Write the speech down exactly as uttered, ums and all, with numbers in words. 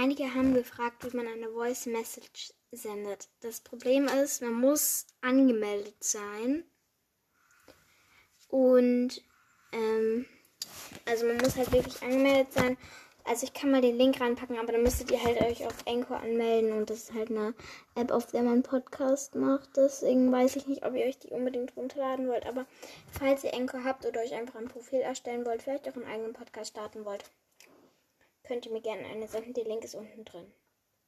Einige haben gefragt, wie man eine Voice Message sendet. Das Problem ist, man muss angemeldet sein. Und, ähm, also man muss halt wirklich angemeldet sein. Also ich kann mal den Link reinpacken, aber dann müsstet ihr halt euch auf Anchor anmelden. Und das ist halt eine App, auf der man Podcast macht. Deswegen weiß ich nicht, ob ihr euch die unbedingt runterladen wollt. Aber falls ihr Anchor habt oder euch einfach ein Profil erstellen wollt, vielleicht auch einen eigenen Podcast starten wollt, könnt ihr mir gerne eine senden. Der Link ist unten drin.